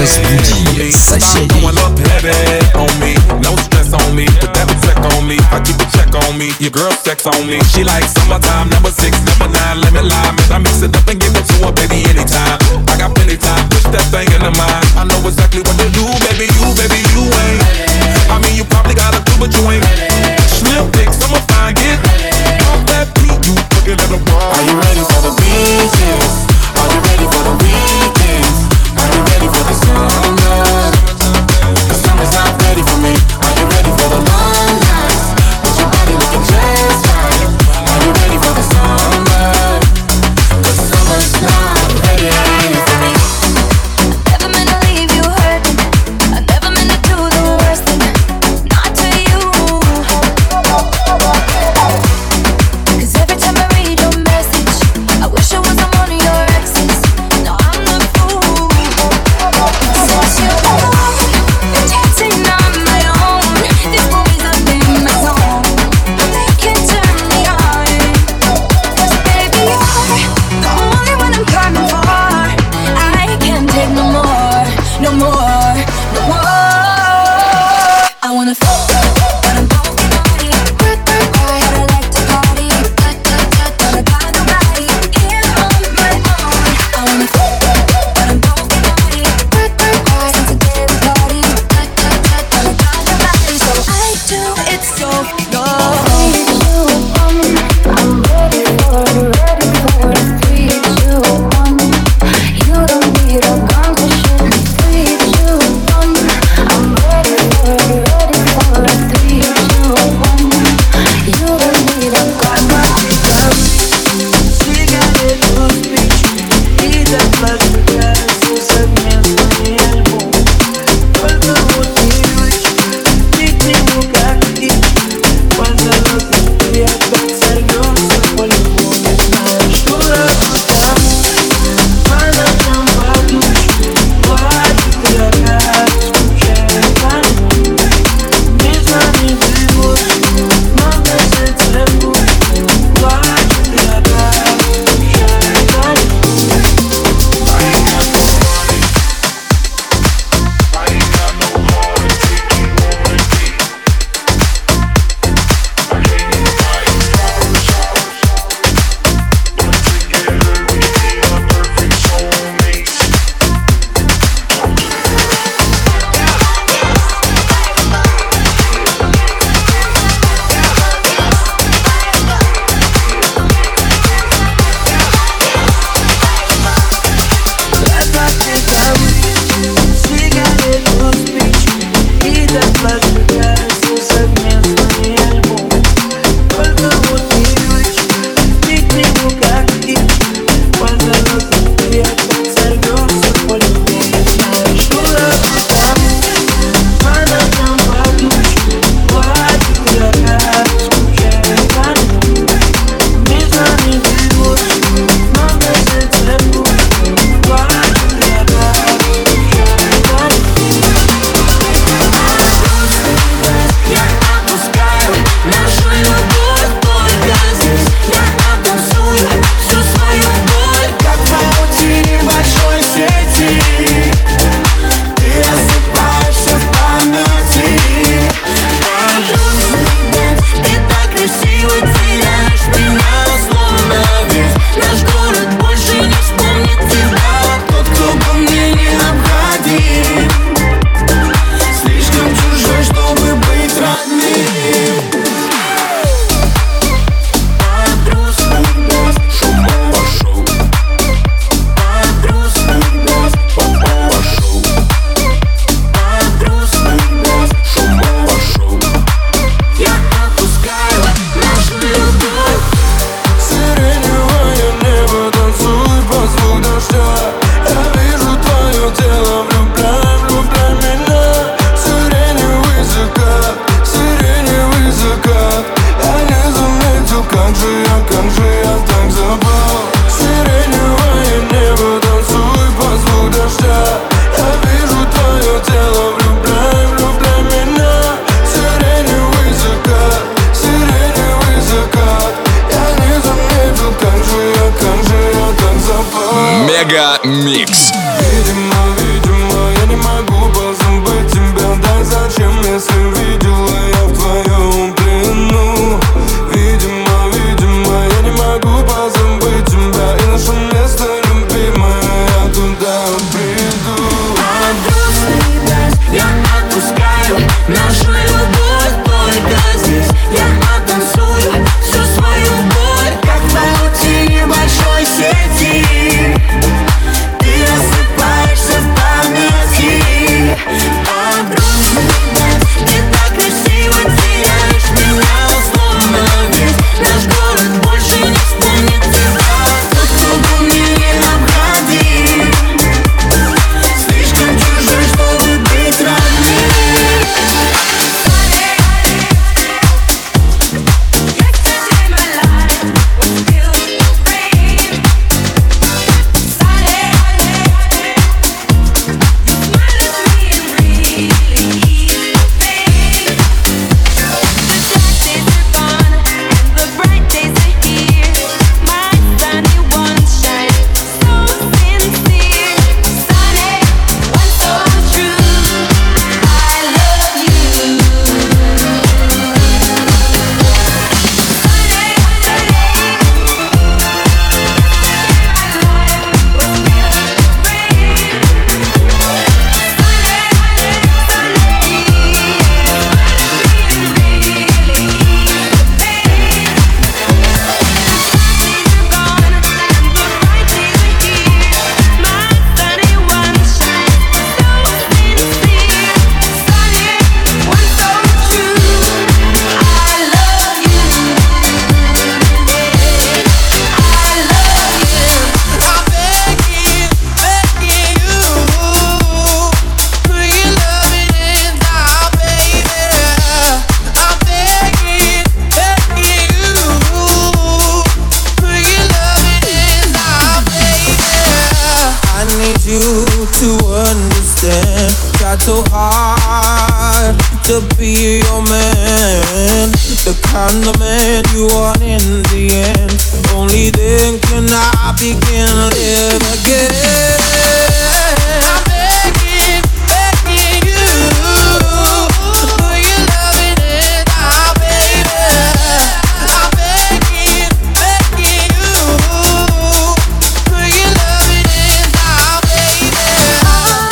Разбуди соседей. MegaMix. Видимо, я не могу позабыть тебя. Да зачем, если видела я в твоем плену? Видимо, я не могу позабыть тебя. И наше место любимое, я туда приду. Отбросы грязь, я отпускаю нашу любовь только здесь. Я оттанцую всю свою боль, как в пауте небольшой сети. Ты рассыпаешься в памяти. Отбросы грязь, ты так красиво теряешь меня, словно весь наш город больше не вспомнит тебя. Тут кругом меня обходи, слишком чужой, чтобы быть родным. Tried so hard to be your man, the kind of man you are in the end. Only then can I begin to live again. I'm begging, begging you, for your loving and our baby. I'm begging, begging you, for your loving and our baby. I'll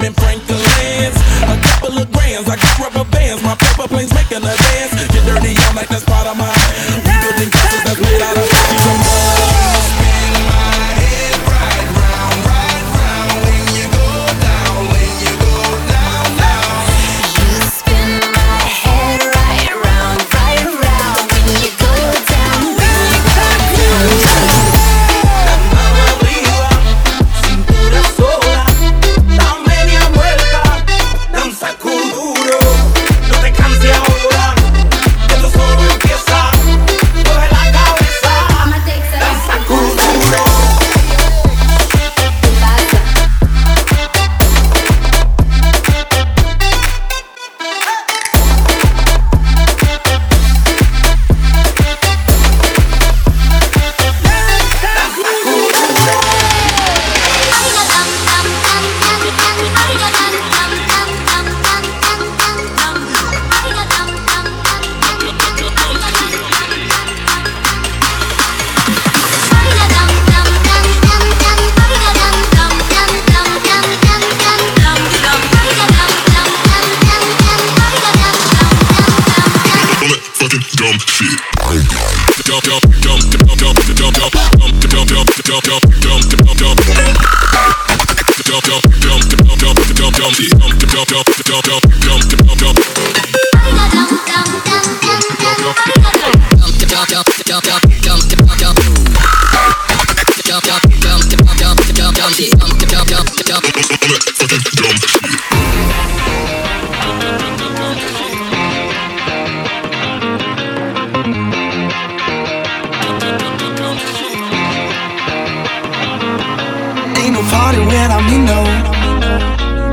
women prank the lands. A couple of grands, I got rubber bands. My paper planes making a dance. Get dirty, I'm like that's part of my rebuilding culture that's made out of she's a mother. Spin my head right round, when you go down, down. You spin my head right round, when you go down, when you go down.